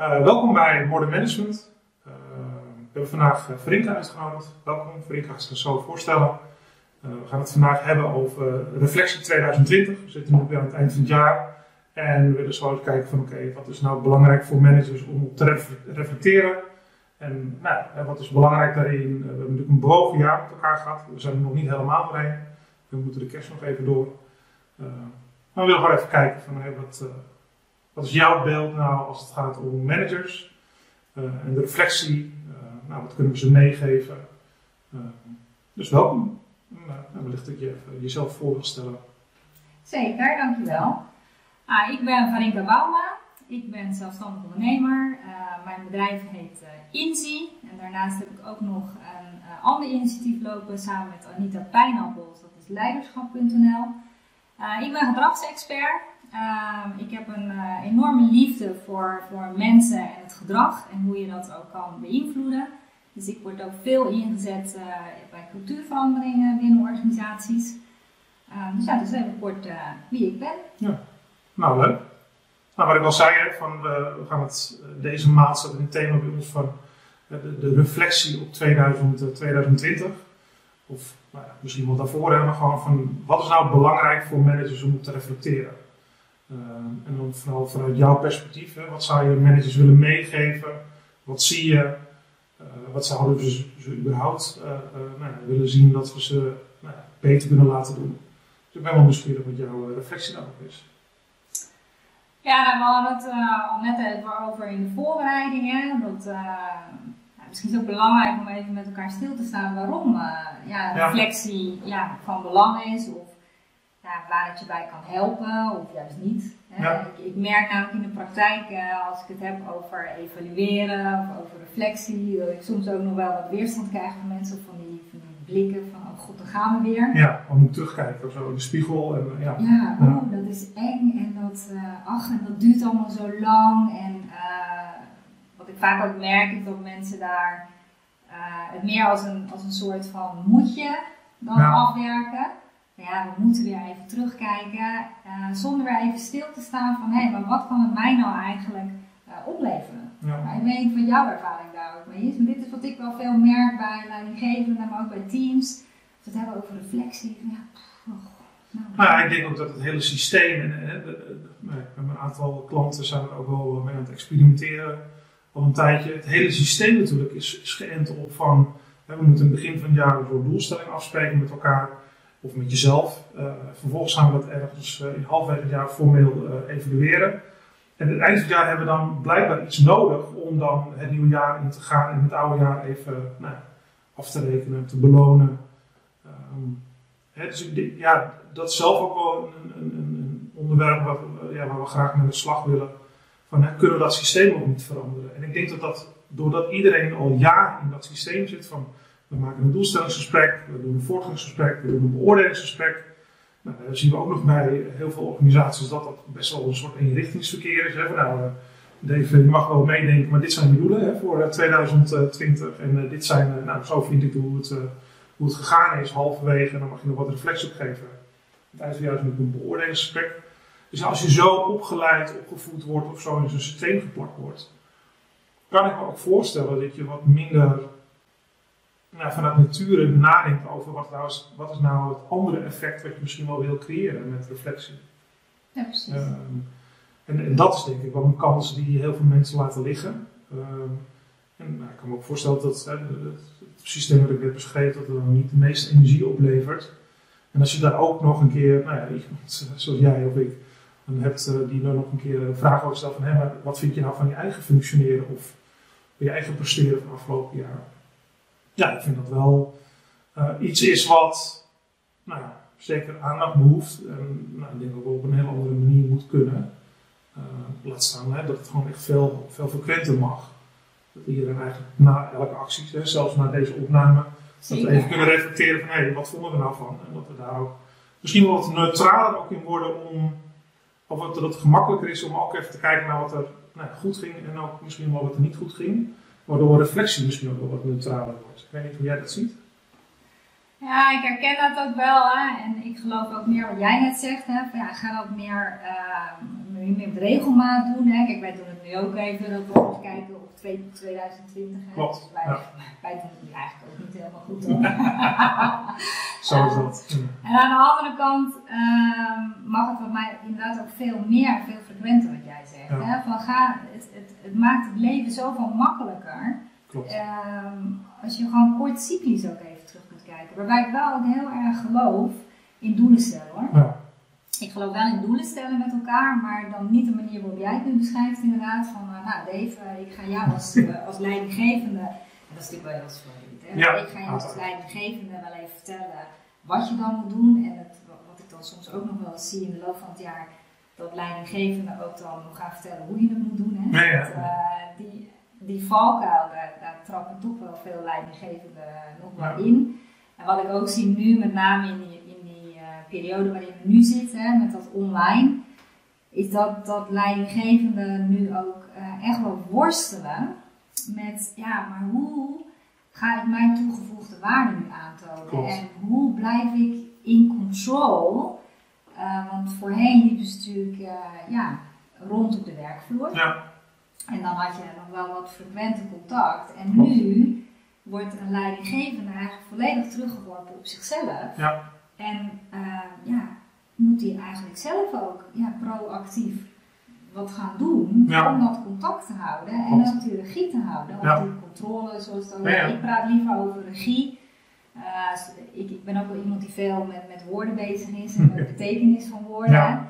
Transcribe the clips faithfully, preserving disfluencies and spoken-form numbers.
Uh, welkom bij Borden Management. Uh, we hebben vandaag Varinka uitgenodigd. Welkom, Varinka gaat zich zo voorstellen. Uh, we gaan het vandaag hebben over reflectie twintig twintig. We zitten nu weer aan het eind van het jaar. En we willen zo eens kijken van oké, okay, wat is nou belangrijk voor managers om op te ref reflecteren. En nou, wat is belangrijk daarin? We hebben natuurlijk een bewogen jaar met elkaar gehad. We zijn er nog niet helemaal doorheen. We moeten de kerst nog even door. Uh, maar we willen gewoon even kijken van hey, wat, uh, wat is jouw beeld nou als het gaat om managers? Uh, en de reflectie, uh, nou, wat kunnen we ze meegeven? Uh, dus welkom. Uh, wellicht dat je even jezelf voor wil stellen. Zeker, dankjewel. Ah, ik ben Varinka Bouma. Ik ben zelfstandig ondernemer. Uh, mijn bedrijf heet uh, Inzi. En daarnaast heb ik ook nog een uh, ander initiatief lopen samen met Anita Pijnappels. Dat is Leiderschap punt n l. Uh, ik ben gedragsexpert. Uh, ik heb een uh, enorme liefde voor, voor mensen en het gedrag. En hoe je dat ook kan beïnvloeden. Dus ik word ook veel ingezet uh, bij cultuurveranderingen binnen organisaties. Uh, dus ja, dus even kort uh, wie ik ben. Ja, nou leuk. Nou, wat ik al zei, van, we gaan het, deze maand staat een thema bij ons van de, de reflectie op tweeduizend twintig. Of nou ja, misschien wel daarvoor, hè, maar gewoon van wat is nou belangrijk voor managers om te reflecteren? Uh, en dan vooral vanuit jouw perspectief, hè, wat zou je managers willen meegeven? Wat zie je? Uh, wat zouden we ze, ze überhaupt uh, uh, nou ja, willen zien dat we ze nou ja, beter kunnen laten doen? Dus ik ben wel nieuwsgierig wat jouw reflectie daarop is. Ja, we hadden het uh, al net even over in de voorbereidingen. Dat, uh, ja, misschien is het ook belangrijk om even met elkaar stil te staan waarom uh, ja, reflectie ja. Ja, van belang is. Of ja, waar het je bij kan helpen of juist niet. Hè. Ja. Ik, ik merk namelijk in de praktijk, uh, als ik het heb over evalueren of over reflectie, dat ik soms ook nog wel wat weerstand krijg van mensen van die, van die blikken van oh god, dan gaan we weer. Ja, dan moet ik terugkijken of zo in de spiegel. En, ja, ja, ja. Oh, dat is eng en dat, uh, ach, en dat duurt allemaal zo lang. En uh, wat ik vaak ook merk is dat mensen daar uh, het meer als een, als een soort van moetje dan ja. afwerken. Ja, we moeten weer even terugkijken, uh, zonder weer even stil te staan van hé, hey, maar wat kan het mij nou eigenlijk uh, opleveren? Ja. Maar ik weet van jouw ervaring daar ook mee is. En dit is wat ik wel veel merk bij leidinggevenden, maar ook bij teams. We het hebben over reflectie. Ja, oh, nou, nou ja, ik denk ook dat het hele systeem, en, en, en, en, en een aantal klanten zijn er ook wel mee aan het experimenteren al een tijdje. Het hele systeem natuurlijk is, is geënt op van, hè, we moeten in het begin van het jaar een doelstelling afspreken met elkaar. Of met jezelf. Uh, vervolgens gaan we dat ergens uh, in halfweg het jaar formeel uh, evalueren. En het eind van het jaar hebben we dan blijkbaar iets nodig om dan het nieuwe jaar in te gaan en het oude jaar even nou, af te rekenen, te belonen. Um, hè, dus ik, ja, dat is zelf ook wel een, een, een onderwerp waar, ja, waar we graag mee aan de slag willen. Van, hè, kunnen we dat systeem ook niet veranderen? En ik denk dat, dat doordat iedereen al jaren in dat systeem zit van we maken een doelstellingsgesprek, we doen een voortgangsgesprek, we doen een beoordelingsgesprek. Nou, daar zien we ook nog bij heel veel organisaties dat dat best wel een soort eenrichtingsverkeer is. Hè? Van, nou, Dave, je mag wel meedenken, maar dit zijn de doelen hè, voor tweeduizend twintig. En uh, dit zijn, uh, nou, zo vind ik hoe het, uh, hoe het gegaan is halverwege. En dan mag je nog wat reflectie op geven. Het eind van juist met een beoordelingsgesprek. Dus als je zo opgeleid, opgevoed wordt of zo in zo'n systeem geplakt wordt, kan ik me ook voorstellen dat je wat minder Nou, vanuit nature nadenkt over wat, nou is, wat is nou het andere effect wat je misschien wel wil creëren met reflectie. Ja, precies. Um, en, en dat is denk ik wel een kans die heel veel mensen laten liggen. Um, en, nou, ik kan me ook voorstellen dat hè, het systeem dat ik net beschreef, dat het dan niet de meeste energie oplevert. En als je daar ook nog een keer, nou ja, iemand zoals jij of ik, dan hebt uh, die dan nog een keer vragen over stelt van hé, maar wat vind je nou van je eigen functioneren of van je eigen presteren van afgelopen jaar? Ja, ik vind dat wel uh, iets is wat nou ja, zeker aandacht behoeft. En nou, ik denk dat we op een hele andere manier moet kunnen. Uh, laat staan hè, dat het gewoon echt veel, veel frequenter mag. Dat iedereen eigenlijk na elke actie, hè, zelfs na deze opname, dat we even kunnen reflecteren van hé, hey, wat vonden we nou van? En dat we daar ook misschien wel wat neutraler ook in worden om, of dat het gemakkelijker is om ook even te kijken naar wat er nou, goed ging en ook misschien wel wat er niet goed ging. Waardoor reflectie misschien ook wel wat neutraler wordt. Ik weet niet hoe jij dat ziet. Ja, ik herken dat ook wel. Hè? En ik geloof ook meer wat jij net zegt. Hè? Van, ja, ga dat meer, uh, meer met regelmaat doen. Hè? Kijk, wij doen het nu ook even. Dat we ons kijken op twintig twintig. Hè? Klopt. Dus wij, ja. wij doen het eigenlijk ook niet helemaal goed. Zo is dat. En aan de andere kant uh, mag het voor mij inderdaad ook veel meer, veel frequenter wat jij zegt. Ja. Hè? Van, ga, het, het, het maakt het leven zoveel makkelijker. Klopt. Uh, als je gewoon kort cyclisch ook even terug moet kijken. Waarbij ik wel ook heel erg geloof in doelen stellen hoor. Ja. Ik geloof wel in doelen stellen met elkaar, maar dan niet de manier waarop jij het nu beschrijft inderdaad. Van uh, nou Dave, uh, ik ga jou als, uh, als leidinggevende, dat is natuurlijk wel heel spannend. Ja. Ik ga jou als leidinggevende wel even vertellen wat je dan moet doen. En het, wat ik dan soms ook nog wel eens zie in de loop van het jaar, dat leidinggevende ook dan gaan vertellen hoe je dat moet doen. Hè? Ja. Dat, uh, die, Die valkuil, daar, daar trappen toch wel veel leidinggevenden nog wel in. En wat ik ook zie nu, met name in die, in die uh, periode waarin we nu zitten, met dat online, is dat, dat leidinggevenden nu ook uh, echt wel worstelen met, ja, maar hoe ga ik mijn toegevoegde waarde nu aantonen? Klopt. En hoe blijf ik in control? Uh, want voorheen liep het natuurlijk uh, ja, rond op de werkvloer. Ja. En dan had je nog wel wat frequente contact. En nu wordt een leidinggevende eigenlijk volledig teruggeworpen op zichzelf. Ja. En uh, ja, moet hij eigenlijk zelf ook ja, proactief wat gaan doen ja. om dat contact te houden. En dat die regie te houden. Of ja. die controle, zoals dat. Ja, ja. Ik praat liever over regie. Uh, ik, ik ben ook wel iemand die veel met, met woorden bezig is en met de betekenis van woorden. Ja.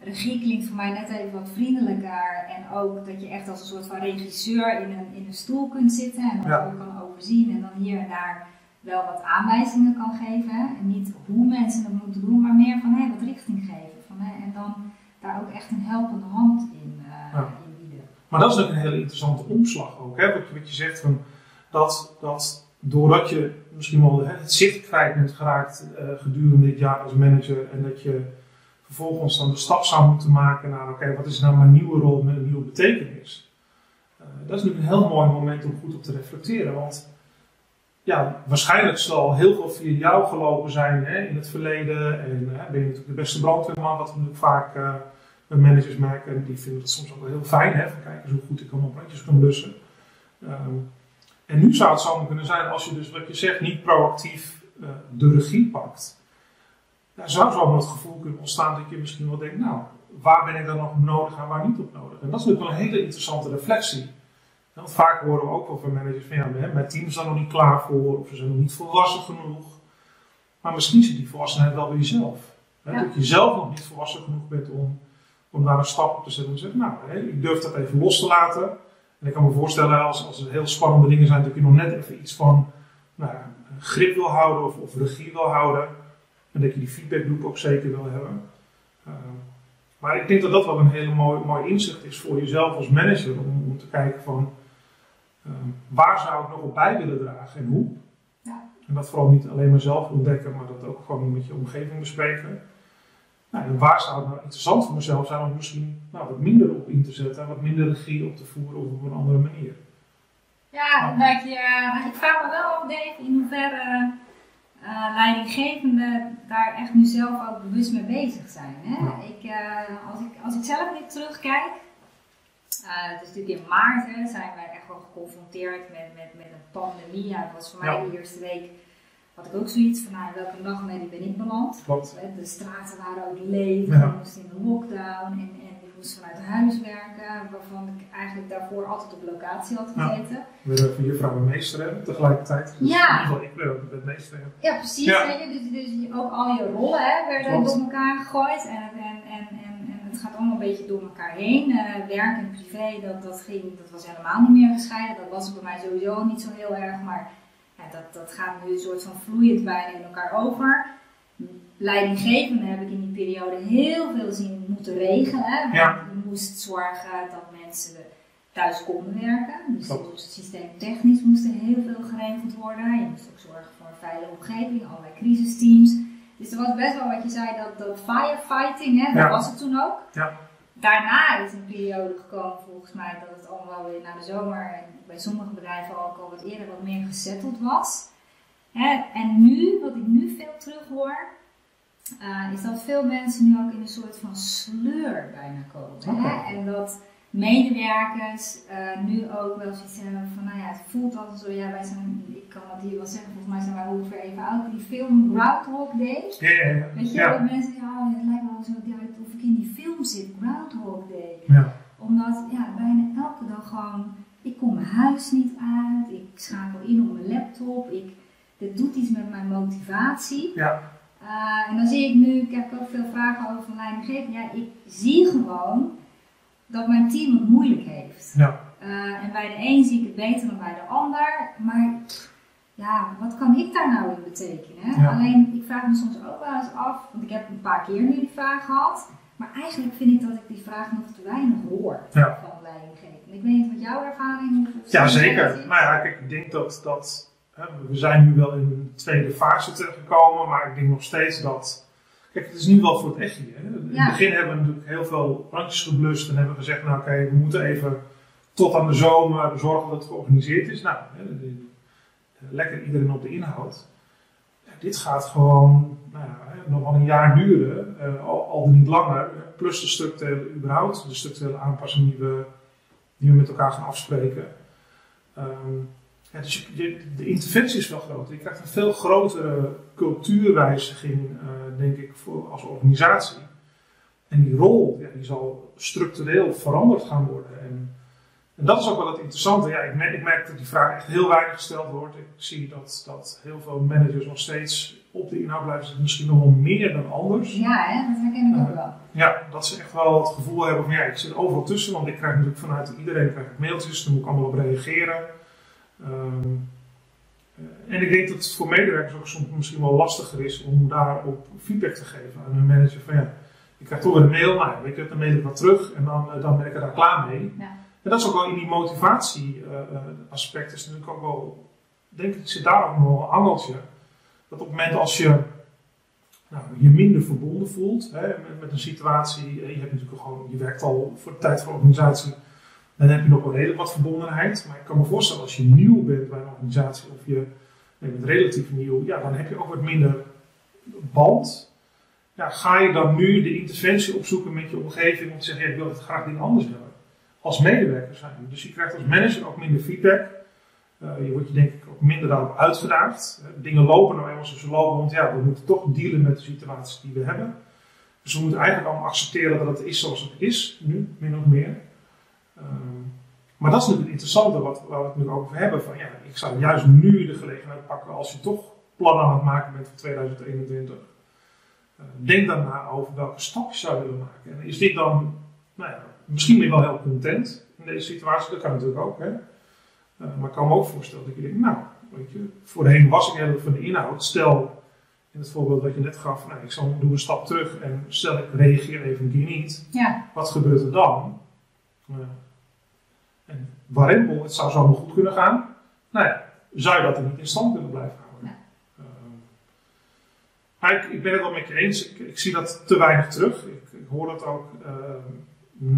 Regie klinkt voor mij net even wat vriendelijker en ook dat je echt als een soort van regisseur in een, in een stoel kunt zitten en dat ja. ook kan overzien en dan hier en daar wel wat aanwijzingen kan geven. En niet hoe mensen dat moeten doen, maar meer van hey, wat richting geven. Van, hey, en dan daar ook echt een helpende hand in, uh, ja. in bieden. Maar dat is ook een hele interessante omslag ook. Hè? Wat, wat je zegt, van dat, dat doordat je misschien wel het zicht kwijt bent geraakt uh, gedurende dit jaar als manager en dat je vervolgens dan de stap zou moeten maken naar, oké, okay, wat is nou mijn nieuwe rol met een nieuwe betekenis? Uh, dat is natuurlijk een heel mooi moment om goed op te reflecteren, want ja, waarschijnlijk zal heel veel via jou gelopen zijn hè, in het verleden en hè, ben je natuurlijk de beste brandweerman, wat we natuurlijk vaak uh, met managers merken en die vinden dat soms ook wel heel fijn, hè, van kijk eens hoe goed ik allemaal brandjes kan blussen. Um, en nu zou het zo kunnen zijn als je dus, wat je zegt, niet proactief uh, de regie pakt. Daar zou zo het gevoel kunnen ontstaan dat je misschien wel denkt, nou, waar ben ik dan nog op nodig en waar niet op nodig? En dat is natuurlijk wel een hele interessante reflectie. Want vaak horen we ook wel van managers van, ja, mijn team is daar nog niet klaar voor, of ze zijn nog niet volwassen genoeg. Maar misschien zit die volwassenheid wel bij jezelf. Hè? Ja. Dat je zelf nog niet volwassen genoeg bent om, om daar een stap op te zetten en te zeggen, nou, hè, ik durf dat even los te laten. En ik kan me voorstellen, als, als er heel spannende dingen zijn, dat je nog net even iets van nou, grip wil houden of, of regie wil houden. En dat je die feedbackloop ook zeker wil hebben. Uh, maar ik denk dat dat wel een hele mooi, mooi inzicht is voor jezelf als manager. Om, om te kijken van uh, waar zou ik nog op bij willen dragen en hoe. Ja. En dat vooral niet alleen maar zelf ontdekken, maar dat ook gewoon met je omgeving bespreken. Nou, en waar zou het nou interessant voor mezelf zijn om misschien nou, wat minder op in te zetten. En wat minder regie op te voeren of op een andere manier. Ja, nou. dat je, ik vraag me wel af, Dave, in hoeverre Uh, leidinggevenden daar echt nu zelf ook bewust mee bezig zijn. Hè? Ja. Ik, uh, als, ik, als ik zelf nu terugkijk, uh, het is natuurlijk in maart, hè, zijn wij echt wel geconfronteerd met, met, met een pandemie. Ja, dat was voor mij ja. de eerste week, had ik ook zoiets van, nou, welke dag ben ik, ben ik beland? Klopt. De straten waren ook leeg, ja. ik moest in de lockdown en, en ik moest vanuit huis werken, waarvan ik eigenlijk daarvoor altijd op locatie had gezeten. Ja. We willen van juffrouw en meester hebben tegelijkertijd. Dus ja. In ieder geval, ik ben met meester. Ja, precies. Ja. Weet je, dus, dus ook al je rollen hè, werden Klopt. door elkaar gegooid en, en, en, en, en het gaat allemaal een beetje door elkaar heen. Uh, werk en privé, dat, dat, ging, dat was helemaal niet meer gescheiden. Dat was bij mij sowieso niet zo heel erg, maar ja, dat, dat gaat nu een soort van vloeiend bijna in elkaar over. Leidinggevende heb ik in die periode heel veel zien moeten regelen. Ja. Je moest zorgen dat mensen thuis konden werken. Dus het systeemtechnisch moest er heel veel geregeld worden. Je moest ook zorgen voor een veilige omgeving, allerlei crisisteams. Dus er was best wel wat je zei, dat, dat firefighting, hè, dat ja. was het toen ook. Ja. Daarna is een periode gekomen volgens mij dat het allemaal weer na de zomer en bij sommige bedrijven ook al wat eerder wat meer gesetteld was. Hè, en nu, wat ik nu veel terug hoor, uh, is dat veel mensen nu ook in een soort van sleur bijna komen. Okay. Hè? En dat medewerkers uh, nu ook wel zoiets hebben van, nou ja, het voelt altijd zo, ja, wij zijn, ik kan dat hier wel zeggen, volgens mij zijn wij ongeveer even oud, die film Groundhog Day. Yeah. Weet je, yeah. dat mensen zeggen, oh, het lijkt wel zo, ja, of ik in die film zit, Groundhog Day. Yeah. Omdat, ja, bijna elke dag gewoon, ik kom mijn huis niet uit, ik schakel in op mijn laptop, ik, dit doet iets met mijn motivatie. Ja. Uh, en dan zie ik nu, ik heb ook veel vragen over van leidinggevend, ja, ik zie gewoon dat mijn team het moeilijk heeft. Ja. Uh, en bij de een zie ik het beter dan bij de ander, maar ja, wat kan ik daar nou in betekenen? Ja. Alleen, ik vraag me soms ook wel eens af, want ik heb een paar keer nu die vraag gehad, maar eigenlijk vind ik dat ik die vraag nog te weinig hoor ja. van leidinggevend. Ik weet niet wat jouw ervaring is. Ja, zeker. Nou ja, kijk, ik denk dat, dat we zijn nu wel in een tweede fase terechtgekomen, maar ik denk nog steeds dat. Kijk, het is nu wel voor het echt hier. In ja. het begin hebben we natuurlijk heel veel brandjes geblust en hebben we gezegd, nou oké, okay, we moeten even tot aan de zomer zorgen dat het georganiseerd is. Nou, lekker iedereen op de inhoud. Dit gaat gewoon nou ja, nog wel een jaar duren, uh, al, al niet langer, plus de structurele, überhaupt, de structurele aanpassing die we, die we met elkaar gaan afspreken. Um, ja, dus je, de interventie is wel groot. Je krijgt een veel grotere cultuurwijziging, uh, denk ik, voor, als organisatie. En die rol ja, die zal structureel veranderd gaan worden. En, en dat is ook wel het interessante. Ja, ik, merk, ik merk dat die vraag echt heel weinig gesteld wordt. Ik zie dat, dat heel veel managers nog steeds op de inhoud blijven zitten. Misschien nog wel meer dan anders. Ja, hè? Dat herken ik uh, ook wel. Ja, dat ze echt wel het gevoel hebben van ja, ik zit overal tussen. Want ik krijg natuurlijk vanuit iedereen krijg ik mailtjes, daar moet ik allemaal op reageren. Um, en ik denk dat het voor medewerkers ook soms misschien wel lastiger is om daarop feedback te geven aan hun manager. Van ja, ik krijg toch weer een mail, nou weet je, dan mail ik wat terug en dan, dan ben ik er daar klaar mee. Ja. En dat is ook wel in die motivatieaspect, uh, is natuurlijk ook wel, denk ik, zit daar ook nog wel een angeltje. Dat op het moment als je nou, je minder verbonden voelt hè, met, met een situatie, je hebt natuurlijk gewoon, je werkt al voor de tijd van de organisatie. Dan heb je nog wel redelijk wat verbondenheid. Maar ik kan me voorstellen, als je nieuw bent bij een organisatie, of je, je bent relatief nieuw, ja, dan heb je ook wat minder band. Ja, ga je dan nu de interventie opzoeken met je omgeving om te zeggen, ja, ik wil het graag niet anders hebben. Als medewerker zijn. Dus je krijgt als manager ook minder feedback. Uh, je wordt je denk ik ook minder daarop uitgedaagd. Uh, dingen lopen nou eenmaal zoals ze lopen, want ja, we moeten toch dealen met de situaties die we hebben. Dus we moeten eigenlijk allemaal accepteren dat het is zoals het is, nu, min of meer. Um, maar dat is natuurlijk het interessante wat, waar we het nu over hebben. Van, ja, ik zou juist nu de gelegenheid pakken als je toch plannen aan het maken bent voor tweeduizend eenentwintig. Uh, denk daarna over welke stap je zou willen maken. En is dit dan, nou ja, misschien ben je wel heel content in deze situatie. Dat kan natuurlijk ook. Hè? Uh, maar ik kan me ook voorstellen dat je denkt, nou, weet je, voorheen was ik heel van de inhoud. Stel, in het voorbeeld dat je net gaf, nou, ik zal doen een stap terug. En stel, ik reageer even een keer niet. Ja. Wat gebeurt er dan? Uh, En warempel, het zou zo maar goed kunnen gaan, nou ja, zou je dat er niet in stand kunnen blijven houden. Ja. Um, maar ik, ik ben het wel met je eens, ik, ik zie dat te weinig terug. Ik, ik hoor dat ook uh,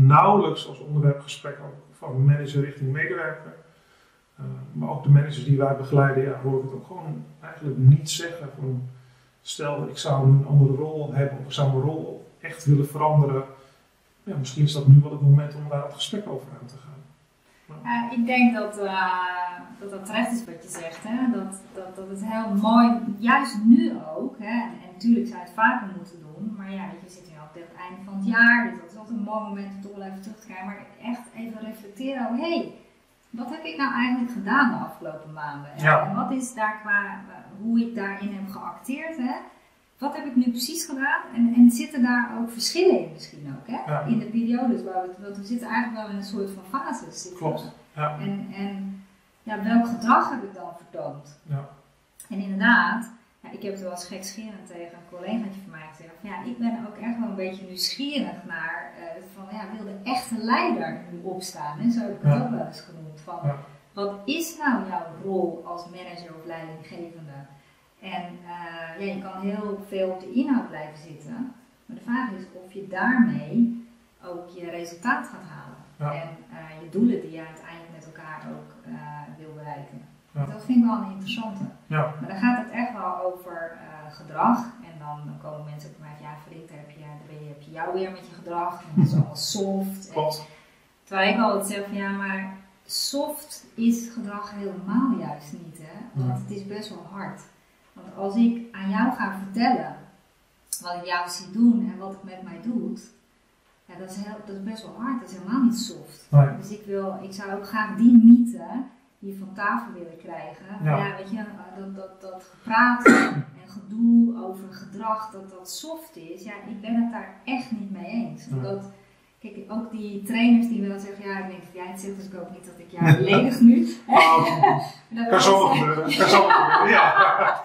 nauwelijks als onderwerpgesprek ook van manager richting medewerker. Uh, maar ook de managers die wij begeleiden, ja, hoor ik het ook gewoon eigenlijk niet zeggen. Van, stel, ik zou een andere rol hebben of ik zou mijn rol echt willen veranderen. Ja, misschien is dat nu wel het moment om daar het gesprek over aan te gaan. Ja, ik denk dat, uh, dat dat terecht is wat je zegt. Hè? Dat, dat, dat het heel mooi, juist nu ook, hè? En, en natuurlijk zou je het vaker moeten doen, maar ja, je zit nu al tegen het einde van het jaar, dus dat is altijd een mooi moment om toch wel even terug te kijken, maar echt even reflecteren over, hé, hey, wat heb ik nou eigenlijk gedaan de afgelopen maanden? Ja. En wat is daar qua, hoe ik daarin heb geacteerd, hè? Wat heb ik nu precies gedaan? En, en zitten daar ook verschillen in misschien ook, hè? Ja. In de periodes waar we, want we zitten eigenlijk wel in een soort van fases zitten. Klopt. Ja. En, en ja, welk gedrag heb ik dan vertoond? Ja. En inderdaad, ja, ik heb het wel eens gekscherend tegen een collegaatje van mij gezegd. Ja, ik ben ook echt wel een beetje nieuwsgierig naar, uh, van, ja, wil de echte leider nu opstaan? En zo heb ik het ja. ook wel eens genoemd. Van, ja. Wat is nou jouw rol als manager of leidinggevende? En uh, ja, je kan heel veel op de inhoud blijven zitten, maar de vraag is of je daarmee ook je resultaat gaat halen. Ja. En uh, je doelen die je uiteindelijk met elkaar ook uh, wil bereiken. Ja. Dat vind ik wel een interessante. Ja. Maar dan gaat het echt wel over uh, gedrag. En dan komen mensen op mij van, ja, Varinka, heb je, dan je, heb je jou weer met je gedrag. En dat is allemaal soft. En, terwijl ik altijd zeg van, ja, maar soft is gedrag helemaal juist niet. Hè? Want ja. Het is best wel hard. Want als ik aan jou ga vertellen wat ik jou zie doen en wat het met mij doet, ja, dat, is heel, dat is best wel hard, dat is helemaal niet soft. Nee. Dus ik, wil, ik zou ook graag die mythe hier van tafel willen krijgen. Ja, ja, weet je, dat, dat, dat gepraat en gedoe over gedrag, dat dat soft is, ja, ik ben het daar echt niet mee eens. Nee. Omdat, kijk, ook die trainers die wel zeggen, ja, ik denk, jij ja, zegt dus ook niet dat ik jou beledig nu. Oh, dat kan zo gebeuren, ja.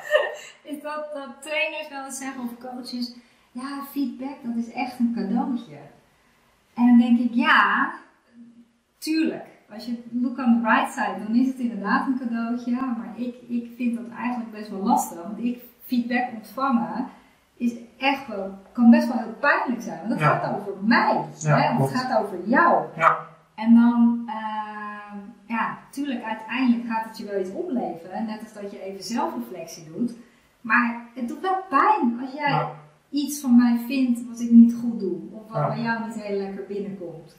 Is dat, dat trainers wel eens zeggen, of coaches, ja, feedback, dat is echt een cadeautje. En dan denk ik, ja, tuurlijk. Als je look on the bright side, dan is het inderdaad een cadeautje. Maar ik, ik vind dat eigenlijk best wel lastig. Want ik feedback ontvangen is echt wel, kan best wel heel pijnlijk zijn. Want het ja. gaat over mij. Ja, hè? Want het gaat over jou. Ja. En dan, uh, ja, tuurlijk, uiteindelijk gaat het je wel iets opleveren. Net als dat je even zelfreflectie doet. Maar het doet wel pijn als jij ja. iets van mij vindt wat ik niet goed doe. Of wat ja. bij jou niet heel lekker binnenkomt.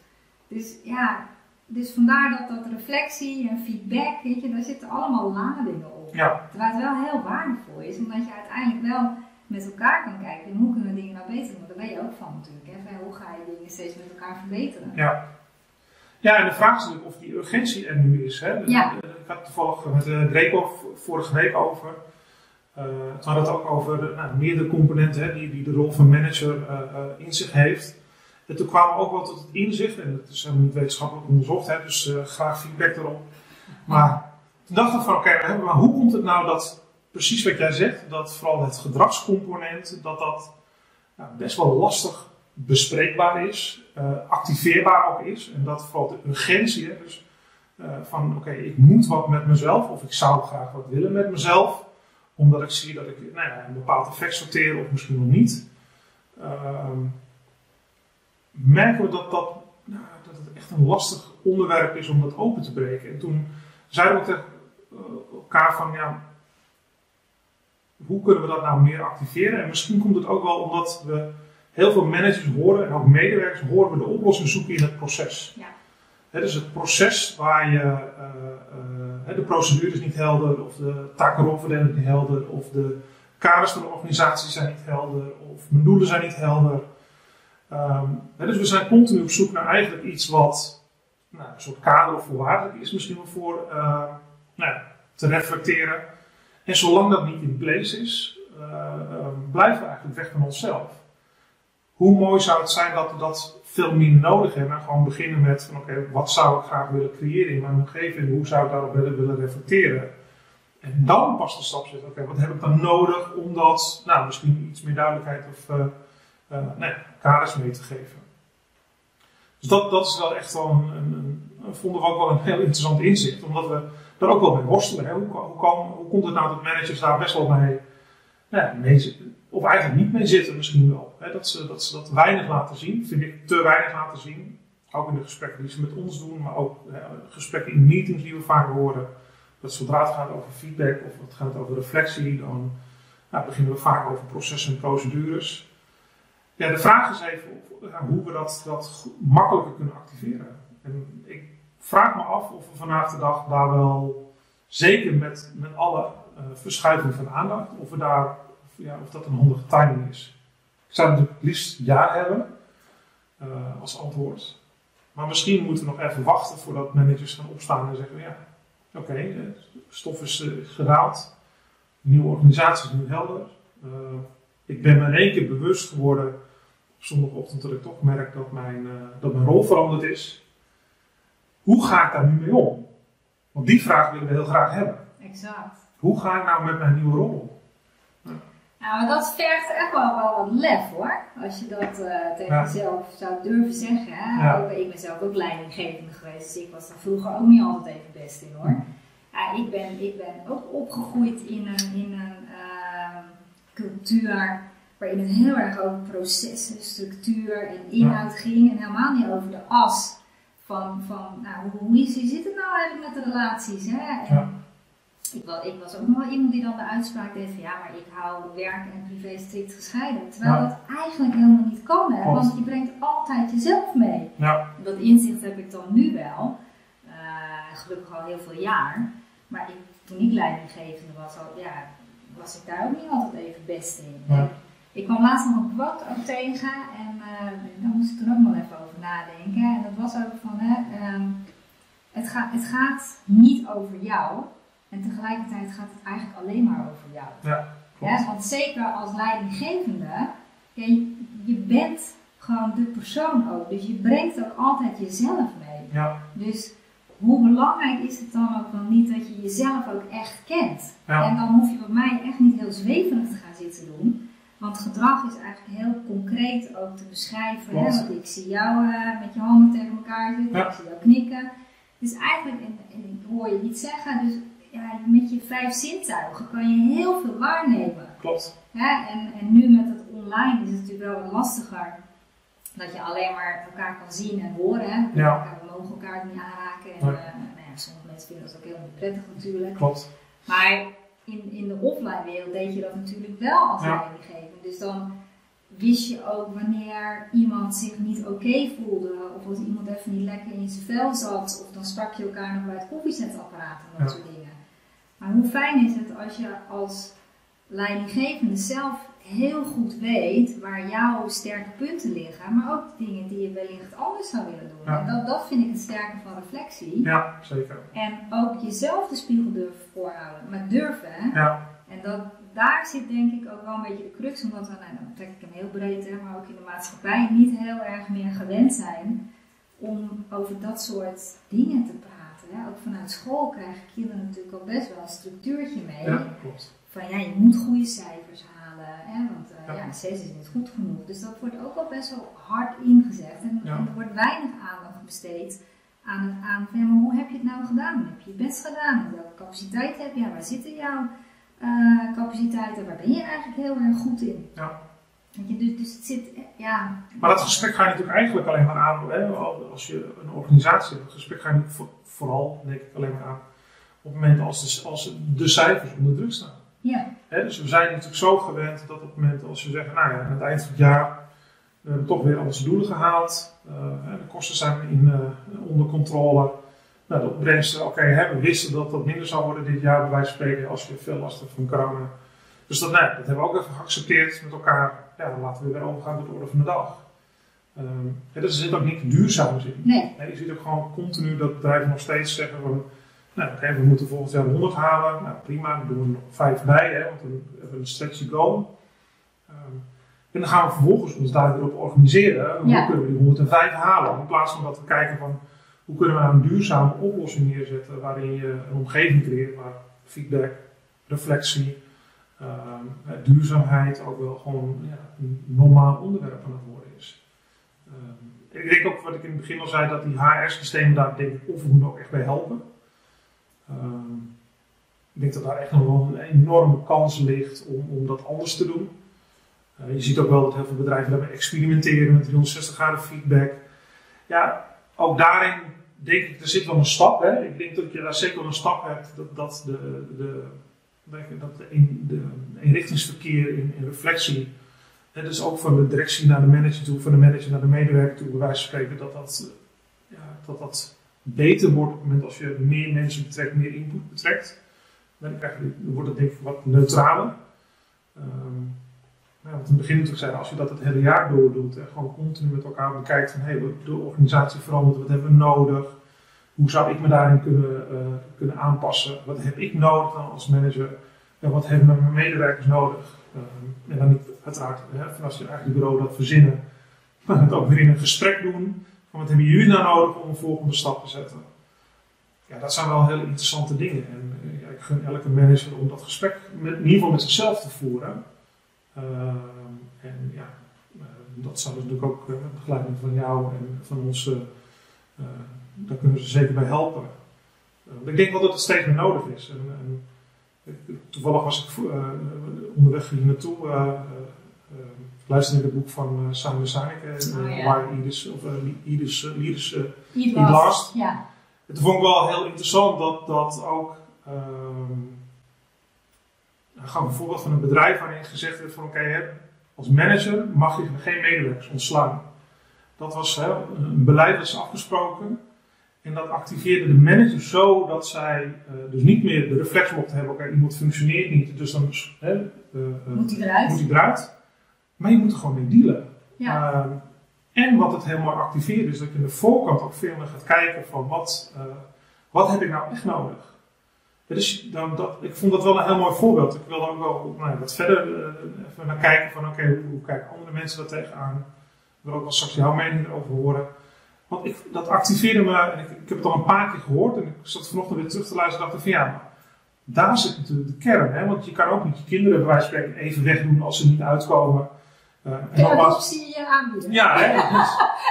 Dus ja, dus vandaar dat dat reflectie en feedback, weet je, daar zitten allemaal ladingen op. Ja. Terwijl het wel heel waardevol is. Omdat je uiteindelijk wel met elkaar kan kijken. En hoe kunnen we dingen nou beter doen? Daar ben je ook van natuurlijk. Hè? Hoe ga je dingen steeds met elkaar verbeteren? Ja. Ja, en de vraag is natuurlijk of die urgentie er nu is. Hè? Ja. Ik had het toevallig met uh, Dreko vorige week over. Uh, het had het ook over nou, meerdere componenten, hè, die, die de rol van manager uh, uh, in zich heeft. En toen kwamen we ook wel tot het inzicht, en dat is helemaal niet wetenschappelijk onderzocht, hè, dus uh, graag feedback erop. Maar toen dachten we van oké, okay, maar hoe komt het nou dat, precies wat jij zegt, dat vooral het gedragscomponent, dat dat nou, best wel lastig bespreekbaar is, uh, activeerbaar ook is. En dat vooral de urgentie, hè, dus uh, van oké, okay, ik moet wat met mezelf, of ik zou graag wat willen met mezelf. Omdat ik zie dat ik nou ja, een bepaald effect sorteer of misschien nog niet. Uh, merken we dat, dat, nou, dat het echt een lastig onderwerp is om dat open te breken. En toen zeiden we tegen elkaar van ja, hoe kunnen we dat nou meer activeren? En misschien komt het ook wel omdat we heel veel managers horen en ook medewerkers horen we de oplossing zoeken in het proces. Ja. He, dus het proces waar je, uh, uh, de procedure is niet helder, of de takenrolverdeling is niet helder, of de kaders van de organisatie zijn niet helder, of mijn doelen zijn niet helder. Um, he, dus we zijn continu op zoek naar eigenlijk iets wat nou, een soort kader of voorwaardelijk is misschien wel voor uh, nou ja, te reflecteren. En zolang dat niet in place is, uh, uh, blijven we eigenlijk weg van onszelf. Hoe mooi zou het zijn dat we dat veel meer nodig hebben. En gewoon beginnen met van oké, okay, wat zou ik graag willen creëren in mijn omgeving? Hoe zou ik daarop willen, willen reflecteren? En dan pas de stap zitten. Oké, okay, wat heb ik dan nodig om dat, nou misschien iets meer duidelijkheid of uh, uh, nee, kaders mee te geven. Dus dat, dat is wel echt wel een, een, een, vonden we ook wel een heel interessant inzicht. Omdat we daar ook wel mee worstelen. Hè? Hoe, hoe, kan, hoe komt het nou dat managers daar best wel mee, nou, mee zitten? Of eigenlijk niet mee zitten misschien wel. Hè? Dat, ze, dat ze dat weinig laten zien. Vind ik te weinig laten zien. Ook in de gesprekken die ze met ons doen. Maar ook hè, gesprekken in meetings die we vaak horen. Dat zodra het gaat over feedback of het gaat over reflectie. Dan nou, beginnen we vaak over processen en procedures. Ja, de vraag is even of, ja, hoe we dat, dat makkelijker kunnen activeren. En ik vraag me af of we vandaag de dag daar wel zeker met, met alle uh, verschuiving van aandacht. Of we daar... Ja, of dat een handige timing is. Ik zou natuurlijk het liefst ja hebben uh, als antwoord. Maar misschien moeten we nog even wachten voordat managers gaan opstaan en zeggen: ja, oké, okay, stof is uh, gedaald, de nieuwe organisatie is nu helder. Uh, ik ben me in één keer bewust geworden op zondagochtend dat ik toch merk dat mijn, uh, dat mijn rol veranderd is. Hoe ga ik daar nu mee om? Want die vraag willen we heel graag hebben. Exact. Hoe ga ik nou met mijn nieuwe rol om? Nou, maar dat vergt echt wel, wel wat lef hoor. Als je dat uh, tegen ja. jezelf zou durven zeggen. Hè? Ja. Ik ben zelf ook leidinggevende geweest, dus ik was daar vroeger ook niet altijd even best in hoor. Ja, ik, ben, ik ben ook opgegroeid in een, in een uh, cultuur waarin het heel erg over processen, structuur en inhoud ja. ging. En helemaal niet over de as van, van nou, hoe, hoe zit het nou eigenlijk met de relaties. Hè? En, ja. Ik was ook nog wel iemand die dan de uitspraak deed van ja, maar ik hou werk en privé strikt gescheiden. Terwijl ja. dat eigenlijk helemaal niet kan, hè? Want je brengt altijd jezelf mee. Ja. Dat inzicht heb ik dan nu wel, uh, gelukkig al heel veel jaar. Maar ik, toen ik leidinggevende was, al, ja, was ik daar ook niet altijd even best in. Ja. Ik kwam laatst nog een kwart ook tegen en uh, daar moest ik toen ook nog even over nadenken. En dat was ook van, hè, uh, het, ga, het gaat niet over jou. En tegelijkertijd gaat het eigenlijk alleen maar over jou. Ja, ja, want zeker als leidinggevende, ja, je, je bent gewoon de persoon ook. Dus je brengt ook altijd jezelf mee. Ja. Dus hoe belangrijk is het dan ook wel niet dat je jezelf ook echt kent. Ja. En dan hoef je bij mij echt niet heel zweverig te gaan zitten doen. Want gedrag is eigenlijk heel concreet ook te beschrijven. Hè? Want ik zie jou uh, met je handen tegen elkaar zitten, ja. ik zie jou knikken. Dus eigenlijk, en, en ik hoor je niet zeggen, dus ja, met je vijf zintuigen kan je heel veel waarnemen. Klopt. Ja, en, en nu met het online is het natuurlijk wel wat lastiger. Dat je alleen maar elkaar kan zien en horen. Ja. Elkaar, we mogen elkaar niet aanraken. En, nee. uh, nou ja, sommige mensen vinden dat ook heel prettig natuurlijk. Klopt. Maar in, in de offline wereld deed je dat natuurlijk wel als leidinggevende. Ja. Dus dan wist je ook wanneer iemand zich niet oké okay voelde. Of als iemand even niet lekker in zijn vel zat. Of dan sprak je elkaar nog bij het koffiezetapparaat en dat ja. soort dingen. Maar hoe fijn is het als je als leidinggevende zelf heel goed weet waar jouw sterke punten liggen, maar ook de dingen die je wellicht anders zou willen doen. Ja. En dat, dat vind ik het sterke van reflectie. Ja, zeker. En ook jezelf de spiegel durven voorhouden, maar durven. Hè? Ja. En dat, daar zit denk ik ook wel een beetje de crux, omdat we, nou, dan trek ik hem heel breed, hè, maar ook in de maatschappij niet heel erg meer gewend zijn om over dat soort dingen te praten. Ja, ook vanuit school krijgen kinderen natuurlijk al best wel een structuurtje mee. Ja, klopt. Van ja, je moet goede cijfers halen, hè, want uh, ja. ja, zes is niet goed genoeg. Dus dat wordt ook al best wel hard ingezegd. En, ja. en er wordt weinig aandacht besteed aan het aan van ja, maar hoe heb je het nou gedaan? Heb je je best gedaan? Welke capaciteit heb je? Ja, waar zitten jouw uh, capaciteiten? Waar ben je eigenlijk heel erg goed in? Ja. Je, dus, dus het zit, ja. Maar dat gesprek ga je natuurlijk eigenlijk alleen maar aan, hè? Als je een organisatie hebt, dat gesprek ga je voor, vooral denk ik alleen maar aan op het moment als de, als de cijfers onder druk staan. Ja. Hè? Dus we zijn natuurlijk zo gewend dat op het moment als we zeggen, nou ja, aan het eind van het jaar we hebben toch weer onze doelen gehaald, uh, de kosten zijn in, uh, onder controle. Nou, de opbrengsten, oké, okay, we wisten dat dat minder zou worden dit jaar, bij wijze van spreken, als je veel last hebt van corona. Dus dat, nee, dat hebben we ook even geaccepteerd met elkaar. Ja, dan laten we weer overgaan tot de orde van de dag. Um, ja, dus er zit ook niks duurzaams in. Nee. Ja, je ziet ook gewoon continu dat bedrijven nog steeds zeggen van, nou, okay, we moeten volgend jaar honderd halen. Nou, prima, dan doen we er nog vijf bij, hè, want dan hebben we een stretchy goal. Um, en dan gaan we vervolgens ons daar weer op organiseren. Hoe ja. kunnen we die honderdvijf halen? In plaats van dat we kijken van, hoe kunnen we nou een duurzame oplossing neerzetten waarin je een omgeving creëert waar feedback, reflectie, Uh, duurzaamheid ook wel gewoon ja, een normaal onderwerp aan het worden is. Uh, ik denk ook wat ik in het begin al zei, dat die H R-systemen daar denk ik onvoldoende ook echt bij helpen. Uh, ik denk dat daar echt nog wel een enorme kans ligt om, om dat anders te doen. Uh, je ziet ook wel dat heel veel bedrijven daarmee experimenteren met driehonderdzestig graden feedback. Ja, ook daarin denk ik, er zit wel een stap. Hè? Ik denk dat je daar zeker wel een stap hebt dat, dat de... de dat de, een, de eenrichtingsverkeer in, in reflectie, hè, dus ook van de directie naar de manager toe, van de manager naar de medewerker toe, bij wijze van spreken, dat dat, ja, dat dat beter wordt op het moment als je meer mensen betrekt, meer input betrekt. Dan krijg je, wordt het denk ik wat neutraler. Um, nou, want in het begin natuurlijk zei, als je dat het hele jaar door doet en gewoon continu met elkaar bekijkt van hey, de organisatie verandert, wat hebben we nodig? Hoe zou ik me daarin kunnen, uh, kunnen aanpassen? Wat heb ik nodig dan als manager? En wat hebben mijn medewerkers nodig? Uh, en dan niet uiteraard, hè, vanaf je eigen bureau dat verzinnen. Maar het ook weer in een gesprek doen. Van wat hebben jullie nou nodig om een volgende stap te zetten? Ja, dat zijn wel hele interessante dingen. En ja, ik gun elke manager om dat gesprek met, in ieder geval met zichzelf te voeren. Uh, en ja, uh, dat zou dus natuurlijk ook uh, begeleiding van jou en van onze... Uh, Daar kunnen ze zeker bij helpen. Uh, ik denk wel dat het steeds meer nodig is. En, en, toevallig was ik uh, onderweg hier naartoe. Uh, uh, luisterde ik het boek van uh, Samuel Saneke. Uh, oh, ja. Why Leaders, of, uh, leaders, uh, leaders uh, Eat Last. Ja. En toen vond ik wel heel interessant dat, dat ook um, gaf een voorbeeld van een bedrijf waarin gezegd werd van oké, okay, als manager mag je geen medewerkers ontslaan. Dat was hè, een beleid dat is afgesproken. En dat activeerde de manager zo dat zij uh, dus niet meer de reflex mochten hebben. Oké, okay, iemand functioneert niet, dus dan hè, uh, moet hij eruit. eruit. Maar je moet er gewoon mee dealen. Ja. Uh, en wat het helemaal activeert is dat je aan de voorkant ook veel meer gaat kijken van wat, uh, wat heb ik nou echt nodig. Dus dan, dat, ik vond dat wel een heel mooi voorbeeld. Ik wilde ook wel nou, wat verder uh, even naar kijken van oké, okay, hoe, hoe kijken andere mensen daar tegenaan. Ik wil ook wel straks jouw mening erover horen. Want ik, dat activeerde me, en ik, ik heb het al een paar keer gehoord en ik zat vanochtend weer terug te luisteren en dacht van ja, maar daar zit natuurlijk de kern. Hè? Want je kan ook niet je kinderen bij wijze van spreken even wegdoen als ze niet uitkomen. Uh, en ja, nogmaals, dat zie je je aanbieden. Ja, hè, dat,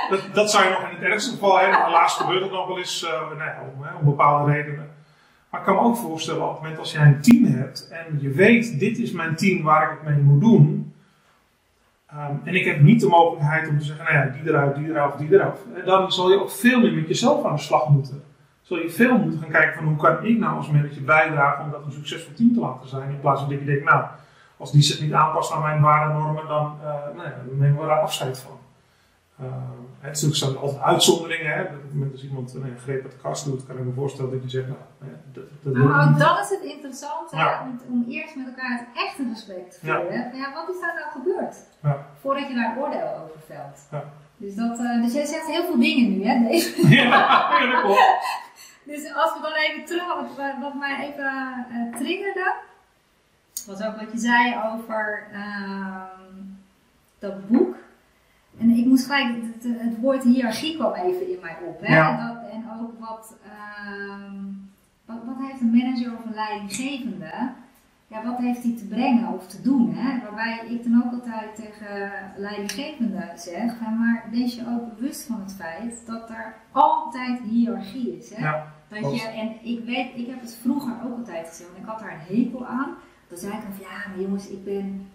dat, dat zou je nog in het ergste geval hebben. Helaas gebeurt het nog wel eens uh, nee, om, hè, om bepaalde redenen. Maar ik kan me ook voorstellen, op het moment als jij een team hebt en je weet, dit is mijn team waar ik het mee moet doen. Um, en ik heb niet de mogelijkheid om te zeggen, nou ja, die eruit, die eruit, die eruit. En dan zal je ook veel meer met jezelf aan de slag moeten. Zul je veel moeten gaan kijken van hoe kan ik nou als manager bijdragen om dat een succesvol team te laten zijn. In plaats van dat je denkt, nou, als die zich niet aanpast aan mijn waarden en normen, dan, uh, nou ja, dan nemen we daar afscheid van. Uh, het zijn natuurlijk altijd uitzonderingen. Hè? Op het moment als iemand een greep uit de kast doet, kan ik me voorstellen dat je zegt, nou, dat, dat nou, dan is het interessant ja. om, om eerst met elkaar het echte gesprek te voeren. Ja. Ja, wat is daar nou gebeurd? Ja. Voordat je daar een oordeel over velt. Ja. Dus, dat, uh, dus jij zegt heel veel dingen nu, hè? Deze. Ja, dat klopt. Dus als we dan even terug, wat, wat mij even uh, triggerde, was ook wat je zei over uh, dat boek. En ik moest gelijk, het, het woord hiërarchie kwam even in mij op. Hè? Ja. En, dat, en ook wat, um, wat, wat heeft een manager of een leidinggevende, ja, wat heeft hij te brengen of te doen? Hè? Waarbij ik dan ook altijd tegen leidinggevenden zeg, maar wees je ook bewust van het feit dat er altijd hiërarchie is. Hè? Ja, dat je, en ik weet, ik heb het vroeger ook altijd gezien, want ik had daar een hekel aan. Dan zei ik van, ja maar jongens, ik ben,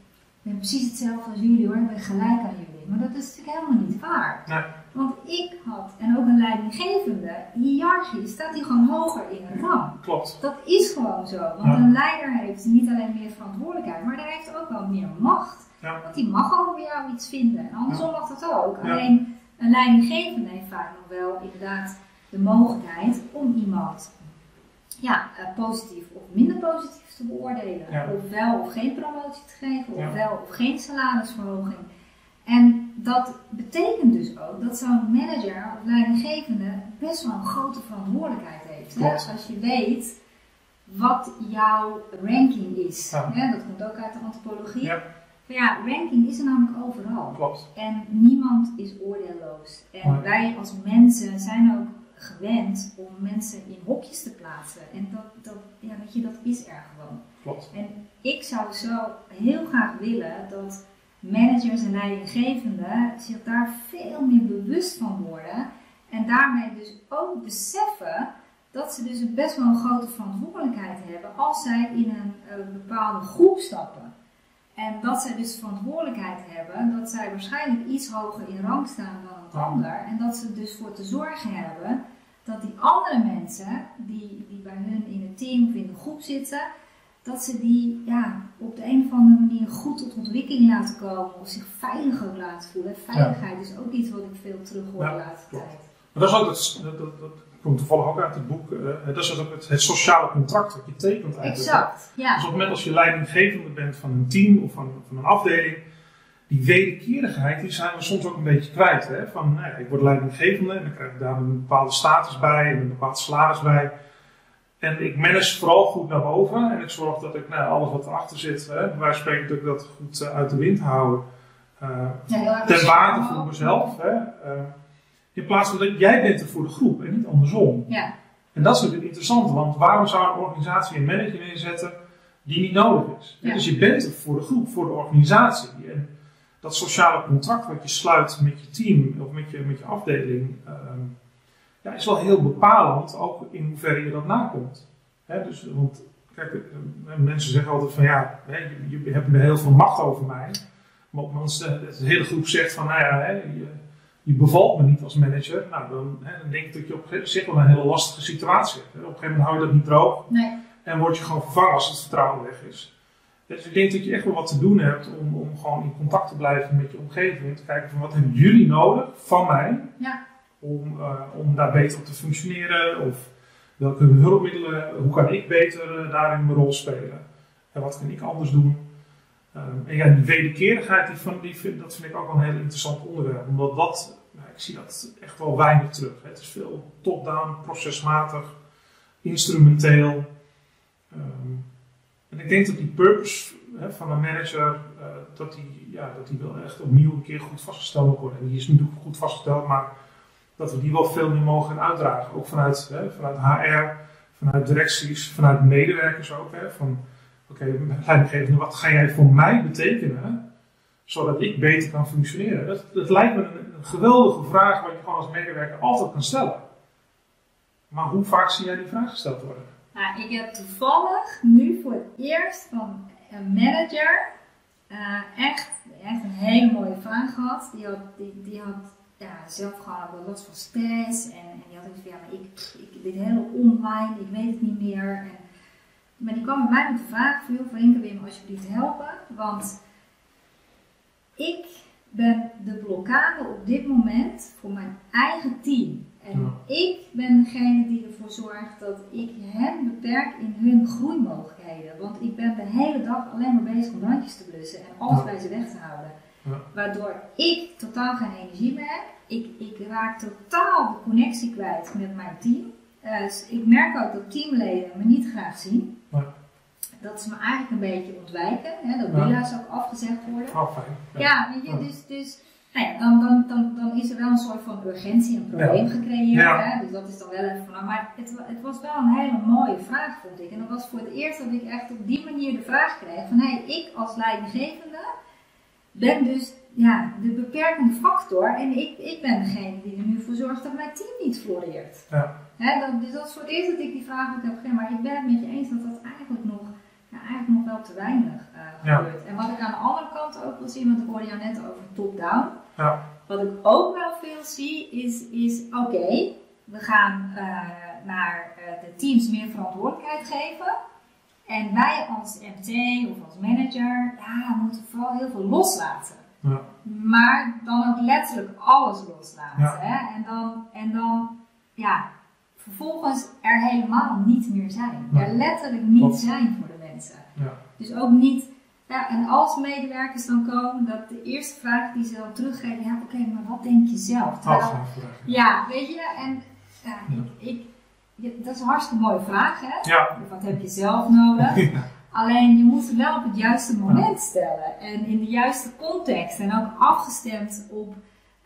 ben precies hetzelfde als jullie hoor, ik ben gelijk aan jullie. Maar dat is natuurlijk helemaal niet waar. Nee. Want ik had, en ook een leidinggevende, hiërarchie staat die gewoon hoger in het rang. Klopt. Dat is gewoon zo. Want ja. een leider heeft niet alleen meer verantwoordelijkheid, maar hij heeft ook wel meer macht. Ja. Want die mag over jou iets vinden. En andersom mag dat ook. Ja. Alleen een leidinggevende heeft vaak nog wel inderdaad de mogelijkheid om iemand ja, positief of minder positief te beoordelen. Ja. Of wel of geen promotie te geven, of ja. wel of geen salarisverhoging. En dat betekent dus ook dat zo'n manager of leidinggevende best wel een grote verantwoordelijkheid heeft. Hè? Als je weet wat jouw ranking is. Ja. Hè? Dat komt ook uit de antropologie. Ja. Maar ja, ranking is er namelijk overal. Klopt. En niemand is oordeelloos. En nee. wij als mensen zijn ook gewend om mensen in hokjes te plaatsen. En dat, dat, ja, weet je, dat is er gewoon. Klopt. En ik zou zo heel graag willen dat managers en leidinggevenden zich daar veel meer bewust van worden en daarmee dus ook beseffen dat ze dus best wel een grote verantwoordelijkheid hebben als zij in een, een bepaalde groep stappen. En dat zij dus verantwoordelijkheid hebben, dat zij waarschijnlijk iets hoger in rang staan dan het ja. ander en dat ze dus voor te zorgen hebben dat die andere mensen die, die bij hun in het team of in de groep zitten, dat ze die ja, op de een of andere manier goed tot ontwikkeling laten komen. Of zich veiliger laten voelen. Veiligheid ja. is ook iets wat ik veel terug hoor ja, de laatste klopt. tijd. Maar dat, is ook het, dat, dat, dat komt toevallig ook uit het boek. Uh, dat is ook het, het sociale contract wat je tekent eigenlijk. Exact, ja. Dus op het moment als je leidinggevende bent van een team of van, van een afdeling. Die wederkerigheid die zijn we soms ook een beetje kwijt. Hè? Van, nou ja, ik word leidinggevende en dan krijg ik daar een bepaalde status bij en een bepaald salaris bij. En ik manage vooral goed naar boven en ik zorg dat ik nou, alles wat erachter zit, hè, wij spreken natuurlijk dat goed uh, uit de wind houden, uh, ja, ten waarde voor mezelf. Hè, uh, in plaats van dat jij bent er voor de groep en niet andersom. Ja. En dat is natuurlijk interessant, want waarom zou een organisatie een manager inzetten die niet nodig is? Ja. Dus je bent er voor de groep, voor de organisatie. En dat sociale contract wat je sluit met je team of met je, met je afdeling. Uh, Ja, is wel heel bepalend, ook in hoeverre je dat nakomt. He, dus, want kijk, mensen zeggen altijd van ja, he, je, je hebt heel veel macht over mij. Maar op mensen, de hele groep zegt van nou ja, he, je, je bevalt me niet als manager. Nou, dan, he, dan denk ik dat je op zich wel een hele lastige situatie hebt. He. Op een gegeven moment hou je dat niet droog. Nee. En word je gewoon vervangen als het vertrouwen weg is. Dus ik denk dat je echt wel wat te doen hebt om, om gewoon in contact te blijven met je omgeving. En te kijken van wat hebben jullie nodig van mij ja. om, uh, om daar beter op te functioneren. Of welke hulpmiddelen, hoe kan ik beter uh, daarin mijn rol spelen. En wat kan ik anders doen. Um, en ja, die wederkerigheid, die van, die vind, dat vind ik ook wel een heel interessant onderwerp. Omdat dat, nou, ik zie dat echt wel weinig terug. Hè. Het is veel top-down, procesmatig, instrumenteel. Um, En ik denk dat die purpose hè, van een manager, uh, dat, die, ja, dat die wel echt opnieuw een keer goed vastgesteld moet worden. En die is niet goed vastgesteld, maar dat we die wel veel meer mogen uitdragen. Ook vanuit, hè, vanuit H R, vanuit directies, vanuit medewerkers ook. Hè, van, oké, leidinggevende, wat ga jij voor mij betekenen, zodat ik beter kan functioneren? Dat, dat lijkt me een, een geweldige vraag, wat je gewoon als medewerker altijd kan stellen. Maar hoe vaak zie jij die vraag gesteld worden? Nou, ik heb toevallig nu voor het eerst van een manager uh, echt, echt een hele mooie vraag gehad. Die had, die, die had ja, zelf gewoon last van stress en, en die had ook van ja, maar ik, ik dit hele online, ik weet het niet meer. En, maar die kwam bij mij met de vraag, Varinka, wil je me alsjeblieft helpen? Want ik ben de blokkade op dit moment voor mijn eigen team. En ik ben degene die ervoor zorgt dat ik hen beperk in hun groeimogelijkheden. Want ik ben de hele dag alleen maar bezig om brandjes te blussen en alles bij ze weg te houden. Ja. Waardoor ik totaal geen energie meer heb. Ik, ik raak totaal de connectie kwijt met mijn team. Uh, dus ik merk ook dat teamleden me niet graag zien. Ja. Dat ze me eigenlijk een beetje ontwijken. Hè? Dat villa's ja. ook afgezegd worden. Oh, fijn. Ja. ja, weet je, dus... dus Nou ja, dan, dan, dan, dan is er wel een soort van urgentie en een probleem ja. gecreëerd. Ja. Hè? Dus dat is dan wel even van. Maar het, het was wel een hele mooie vraag, vond ik. En dat was voor het eerst dat ik echt op die manier de vraag kreeg: van hé, hey, ik als leidinggevende ben dus ja, de beperkende factor. En ik, ik ben degene die er nu voor zorgt dat mijn team niet floreert. Ja. Hè? Dat, dus dat is voor het eerst dat ik die vraag ook heb gegeven. Maar ik ben het met je eens dat dat eigenlijk nog, ja, eigenlijk nog wel te weinig uh, gebeurt. Ja. En wat ik aan de andere kant ook wil zien, want ik hoorde jou net over top-down. Ja. Wat ik ook wel veel zie is, is oké, okay, we gaan uh, naar uh, de teams meer verantwoordelijkheid geven. En wij als M T of als manager, ja, moeten vooral heel veel loslaten. Ja. Maar dan ook letterlijk alles loslaten. Ja. Hè? En dan, en dan ja, vervolgens er helemaal niet meer zijn. Ja. Er letterlijk niet Klopt. zijn voor de mensen. Ja. Dus ook niet... Ja, en als medewerkers dan komen, dat de eerste vraag die ze dan teruggeven, ja, oké, okay, maar wat denk je zelf? Terwijl, vraag, ja. ja, weet je, en ja, ja. Ik, ik, ja, dat is een hartstikke mooie vraag, hè? Ja. Wat heb je zelf nodig? Ja. Alleen je moet het wel op het juiste moment stellen en in de juiste context en ook afgestemd op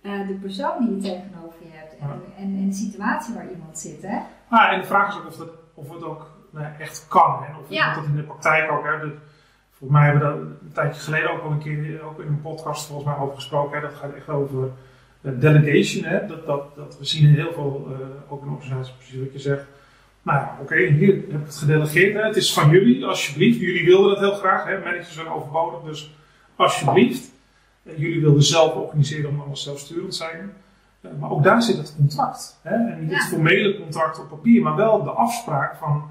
uh, de persoon die je tegenover je hebt en, ja. en, en de situatie waar iemand zit, hè? Ja, en de vraag is ook of, dat, of het ook nou, echt kan, hè? Of ja. dat in de praktijk ook, hè? De, Volgens mij hebben we dat een tijdje geleden ook al een keer ook in een podcast volgens mij over gesproken. Hè. Dat gaat echt over de delegation. Hè. Dat, dat, dat we zien in heel veel, uh, ook in organisaties precies wat je zegt. Nou ja, oké, okay, hier heb ik het gedelegeerd. Hè. Het is van jullie, alsjeblieft. Jullie wilden dat heel graag. Hè. Managers zijn overbodig, dus alsjeblieft. Jullie wilden zelf organiseren om alles zelfsturend te zijn. Uh, maar ook daar zit het contract. Hè. En niet het formele contract op papier, maar wel de afspraak van...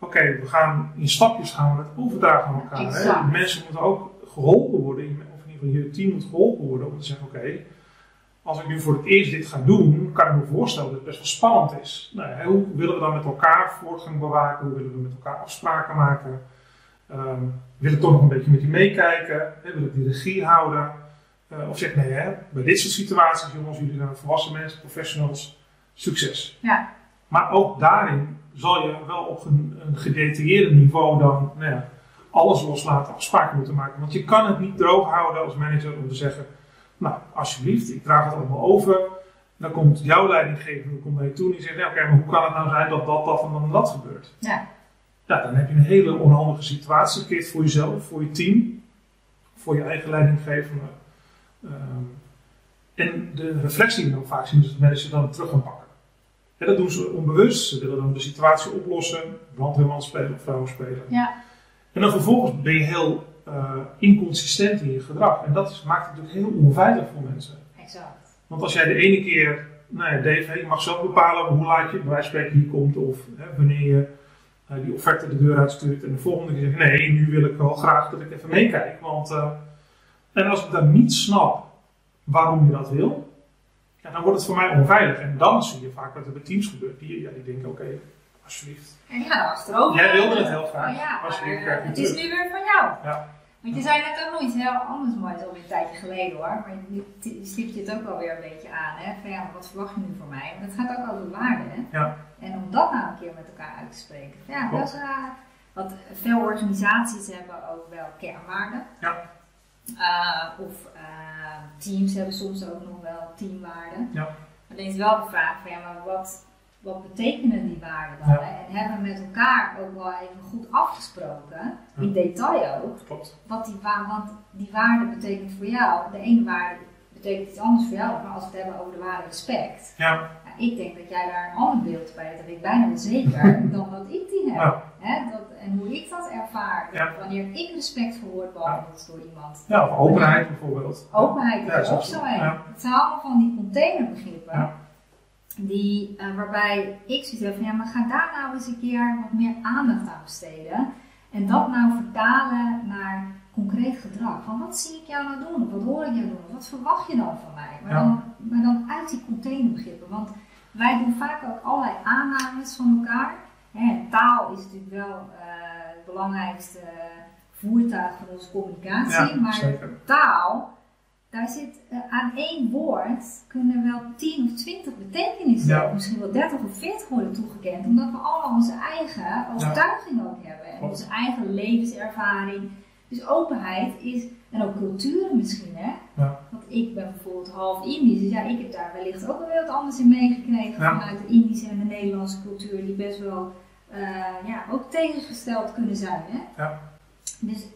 Oké, okay, we gaan in stapjes gaan we het overdragen aan elkaar. Hè? De mensen moeten ook geholpen worden, of in ieder geval je team moet geholpen worden om te zeggen, oké, okay, als ik nu voor het eerst dit ga doen, kan ik me voorstellen dat het best wel spannend is. Nou, hè, hoe willen we dan met elkaar voortgang bewaken? Hoe willen we met elkaar afspraken maken? Um, wil ik toch nog een beetje met je meekijken? Hè? Wil ik die regie houden? Uh, of zeg nee, hè, bij dit soort situaties, jongens, jullie zijn volwassen mensen, professionals, succes. Ja. Maar ook daarin zal je wel op een, een gedetailleerd niveau dan nou ja, alles loslaten, afspraken moeten maken. Want je kan het niet droog houden als manager om te zeggen, nou alsjeblieft, ik draag het allemaal over. Dan komt jouw leidinggever, dan komt naar je toe en die zegt, nee, oké, okay, maar hoe kan het nou zijn dat dat, dat en dan dat gebeurt? Ja. Ja, dan heb je een hele onhandige situatie gecreëerd voor jezelf, voor je team, voor je eigen leidinggevende. Um, en de reflex die we dan vaak zien is dat mensen dan terug gaan pakken. Ja, dat doen ze onbewust. Ze willen dan de situatie oplossen, brandweerman spelen of vrouwen spelen. Ja. En dan vervolgens ben je heel uh, inconsistent in je gedrag. En dat is, maakt het natuurlijk heel onveilig voor mensen. Exact. Want als jij de ene keer, nou ja, Dave, je mag zelf bepalen hoe laat je bij wijze van spreken hier komt. Of hè, wanneer je uh, die offerte de deur uitstuurt en de volgende keer zegt, nee, nu wil ik wel graag dat ik even meekijk. Want, uh, en als ik dan niet snap waarom je dat wil, ja, dan wordt het voor mij onveilig. En dan zie je vaak wat er bij teams gebeurt. Die, ja, die denken, oké, okay, alsjeblieft. En ja, dan achterover. Jij wilde het heel graag. Oh ja, alsjeblieft, krijg je het terug. Het is nu weer van jou. Ja. Want je zei net ook nog iets heel anders moois, alweer een tijdje geleden hoor, maar je stipt je het ook alweer een beetje aan, hè? Van ja, wat verwacht je nu voor mij? Want het gaat ook over waarde, hè? Ja. En om dat nou een keer met elkaar uit te spreken. Ja, dat is raar. Want veel organisaties hebben ook wel kernwaarden. Ja. Uh, of uh, teams hebben soms ook nog wel teamwaarden. Ja. Alleen is wel de vraag van ja, maar wat, wat betekenen die waarden dan? Ja. En hebben we met elkaar ook wel even goed afgesproken, ja, in detail ook, klopt, wat die, wa- wat die waarde betekent voor jou. De ene waarde betekent iets anders voor jou, maar als we het hebben over de waarde respect. Ja. Nou, ik denk dat jij daar een ander beeld bij hebt, dat ik bijna wel zeker, dan dat ik die heb. Ja. Hè? Dat, en hoe ik dat ervaar, dat ja, wanneer ik respectvol word behandeld, ja, door iemand. Ja, of openheid wanneer, bijvoorbeeld. Openheid, ja, dat ook zo heen. Ja. Het zijn allemaal van die containerbegrippen. Ja. Die, uh, waarbij ik zoiets heb van ja, maar ga daar nou eens een keer wat meer aandacht aan besteden. En dat nou vertalen naar concreet gedrag. Van wat zie ik jou nou doen? Of wat hoor ik jou doen? Of wat verwacht je dan van mij? Maar, ja, dan, maar dan uit die containerbegrippen. Want wij doen vaak ook allerlei aannames van elkaar. Hè, taal is natuurlijk wel uh, het belangrijkste voertuig van onze communicatie. Ja, maar zeker, taal. Daar zit uh, aan één woord kunnen wel tien of twintig betekenissen, ja, misschien wel dertig of veertig worden toegekend, omdat we allemaal onze eigen overtuiging, ja, ook hebben en klopt, onze eigen levenservaring. Dus openheid is, en ook culturen misschien, hè? Ja. Want ik ben bijvoorbeeld half Indisch, dus ja, ik heb daar wellicht ook wel heel wat anders in meegekregen, ja, vanuit de Indische en de Nederlandse cultuur, die best wel uh, ja, ook tegengesteld kunnen zijn, hè? Ja. Dus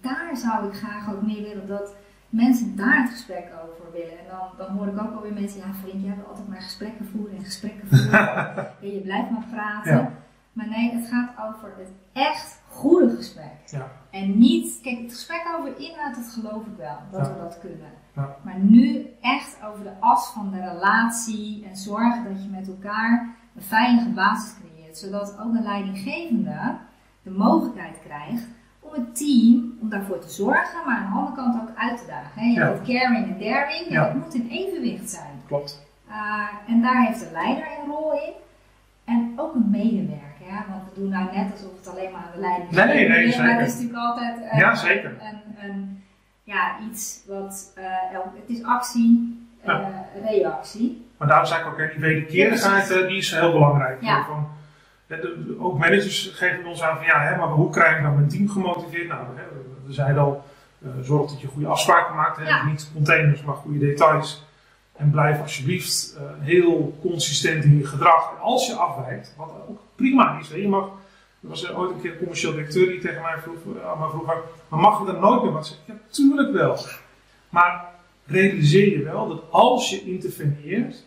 daar zou ik graag ook meer willen dat mensen daar het gesprek over willen. En dan, dan hoor ik ook alweer mensen, ja vriend, jij wil altijd maar gesprekken voeren en gesprekken voeren. En je blijft maar praten. Ja. Maar nee, het gaat over het echt goede gesprek. Ja. En niet, kijk, het gesprek over inhoud, dat geloof ik wel, dat ja, we dat kunnen. Ja. Maar nu echt over de as van de relatie en zorgen dat je met elkaar een veilige basis creëert. Zodat ook een leidinggevende de mogelijkheid krijgt om het team, om daarvoor te zorgen, maar aan de andere kant ook uit te dagen. Hè? Je ja, hebt caring en daring, ja, dat moet in evenwicht zijn. Klopt. Uh, en daar heeft de leider een rol in. En ook een medewerker, hè? Want we doen nou net alsof het alleen maar aan de leiding is. Nee, nee, nee, zeker. Maar het is natuurlijk altijd een, ja, zeker, een, een, ja, iets wat, uh, het is actie, uh, ja, reactie. Maar daarom zei ik ook, hè, die wederkerigheid, ja, die is heel belangrijk. Ja. Van, De, de, ook managers geven ons aan van ja, hè, maar hoe krijg ik nou mijn team gemotiveerd? Nou, hè, we zeiden al, uh, zorg dat je goede afspraken maakt, hè, ja, niet containers, maar goede details. En blijf alsjeblieft uh, heel consistent in je gedrag. En als je afwijkt, wat ook prima is, hè, je mag, er was er ooit een keer een commercieel directeur die tegen mij vroeg, uh, maar vroeg, maar mag je er nooit meer wat zeggen? Ja, tuurlijk wel. Maar realiseer je wel dat als je interveneert,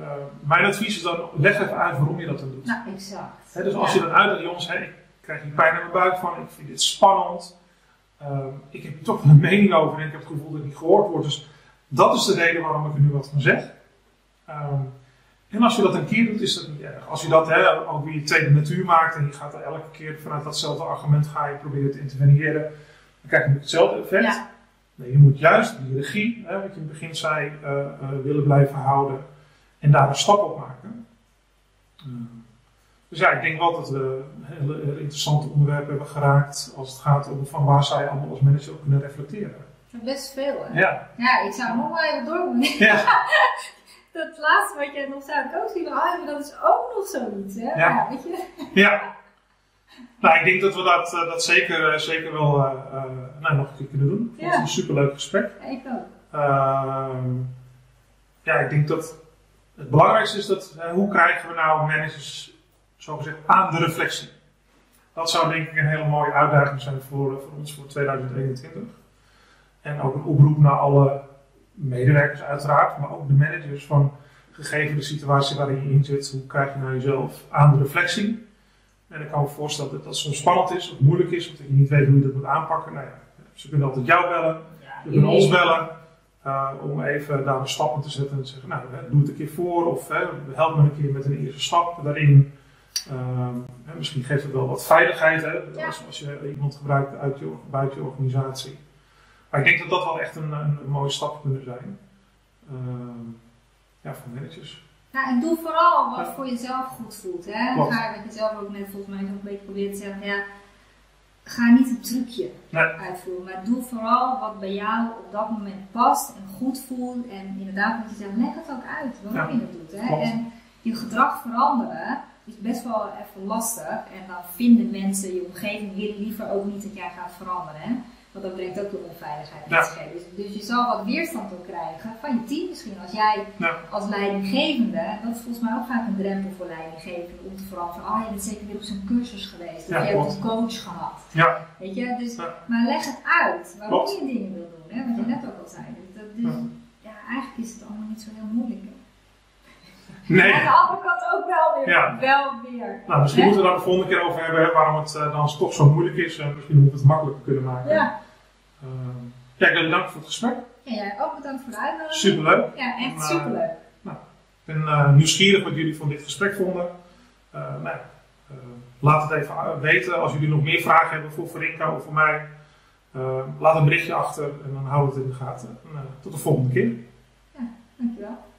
Uh, mijn advies is dan, leg even uit waarom je dat dan doet. Nou, exact. He, dus als ja, je dan uitlegt, jongens, he, ik krijg hier pijn aan mijn buik van, ik vind dit spannend. Uh, ik heb hier toch een mening over en ik heb het gevoel dat ik niet gehoord word. Dus dat is de reden waarom ik er nu wat van zeg. Um, en als je dat een keer doet, is dat niet erg. Als je dat he, ook weer je tweede natuur maakt en je gaat er elke keer vanuit datzelfde argument ga je proberen te interveneren, dan krijg je natuurlijk hetzelfde effect. Ja. Nee, je moet juist die regie, he, wat je in het begin zei, uh, uh, willen blijven houden. En daar een stap op maken. Hmm. Dus ja, ik denk wel dat we hele interessante onderwerpen hebben geraakt. Als het gaat om van waar zij allemaal als manager op kunnen reflecteren. Best veel, hè? Ja, ja, ik zou nog wel even doorgaan. Ja. Dat laatste wat jij nog zou coachen, oh, dat is ook nog zoiets, hè? Ja, ja, weet je? Ja. Nou, ik denk dat we dat, dat zeker, zeker wel uh, nou, nog een keer kunnen doen. Ja. Dat is een superleuk gesprek. Ja, ik ook. Uh, ja, ik denk dat. Het belangrijkste is dat, hè, hoe krijgen we nou managers zogezegd aan de reflectie? Dat zou denk ik een hele mooie uitdaging zijn voor, voor ons voor tweeduizend eenentwintig. En ook een oproep naar alle medewerkers uiteraard, maar ook de managers van gegeven de situatie waarin je in zit, hoe krijg je nou jezelf aan de reflectie? En ik kan me voorstellen dat dat soms spannend is of moeilijk is, of dat je niet weet hoe je dat moet aanpakken. Nou ja, ze kunnen altijd jou bellen, ja, ze kunnen ons bellen. Uh, om even daar een stap in te zetten en te zeggen, nou, hè, doe het een keer voor of hè, help me een keer met een eerste stap daarin. Um, misschien geeft het wel wat veiligheid, hè, ja. als, als je iemand gebruikt uit je, buiten je organisatie. Maar ik denk dat dat wel echt een, een, een mooie stap kunnen zijn um, ja, voor managers. Ja, en doe vooral wat voor jezelf goed voelt. Hè? Dan ga je wat je zelf ook net volgens mij nog een beetje proberen te zeggen. Ja, ga niet een trucje nee. uitvoeren, maar doe vooral wat bij jou op dat moment past en goed voelt. En inderdaad moet je zeggen, leg het ook uit waarom ja. je dat doet. Hè? En je gedrag veranderen is best wel even lastig. En dan vinden mensen, je omgeving willen liever ook niet dat jij gaat veranderen. Hè? Want dat brengt ook de onveiligheid met zich mee. Dus je zal wat weerstand op krijgen van je team misschien. Als jij ja. als leidinggevende, dat is volgens mij ook vaak een drempel voor leidinggevenden om te veranderen. Ah, je bent zeker weer op zo'n cursus geweest. Of ja, je hebt een coach gehad. Ja. Weet je? Dus, ja. Maar leg het uit waarom Klopt. je dingen wil doen. Hè? Wat je ja. net ook al zei. Dus, dat, dus ja. ja, eigenlijk is het allemaal niet zo heel moeilijk. Hè? Nee. Aan de andere kant ook wel weer. Ja. Wel weer. Nou, misschien He? moeten we daar de volgende keer over hebben waarom het uh, dan toch zo moeilijk is en misschien hoe we het makkelijker kunnen maken. Ja. Uh, ja, ik wil je bedanken voor het gesprek. Ja, jij ook bedankt voor de uitnodiging. Superleuk. Ja, echt en, uh, superleuk. Nou, ik ben uh, nieuwsgierig wat jullie van dit gesprek vonden. Uh, nou, uh, laat het even weten. Als jullie nog meer vragen hebben voor Varinka of voor mij, uh, laat een berichtje achter en dan houden we het in de gaten. En, uh, tot de volgende keer. Ja, dankjewel.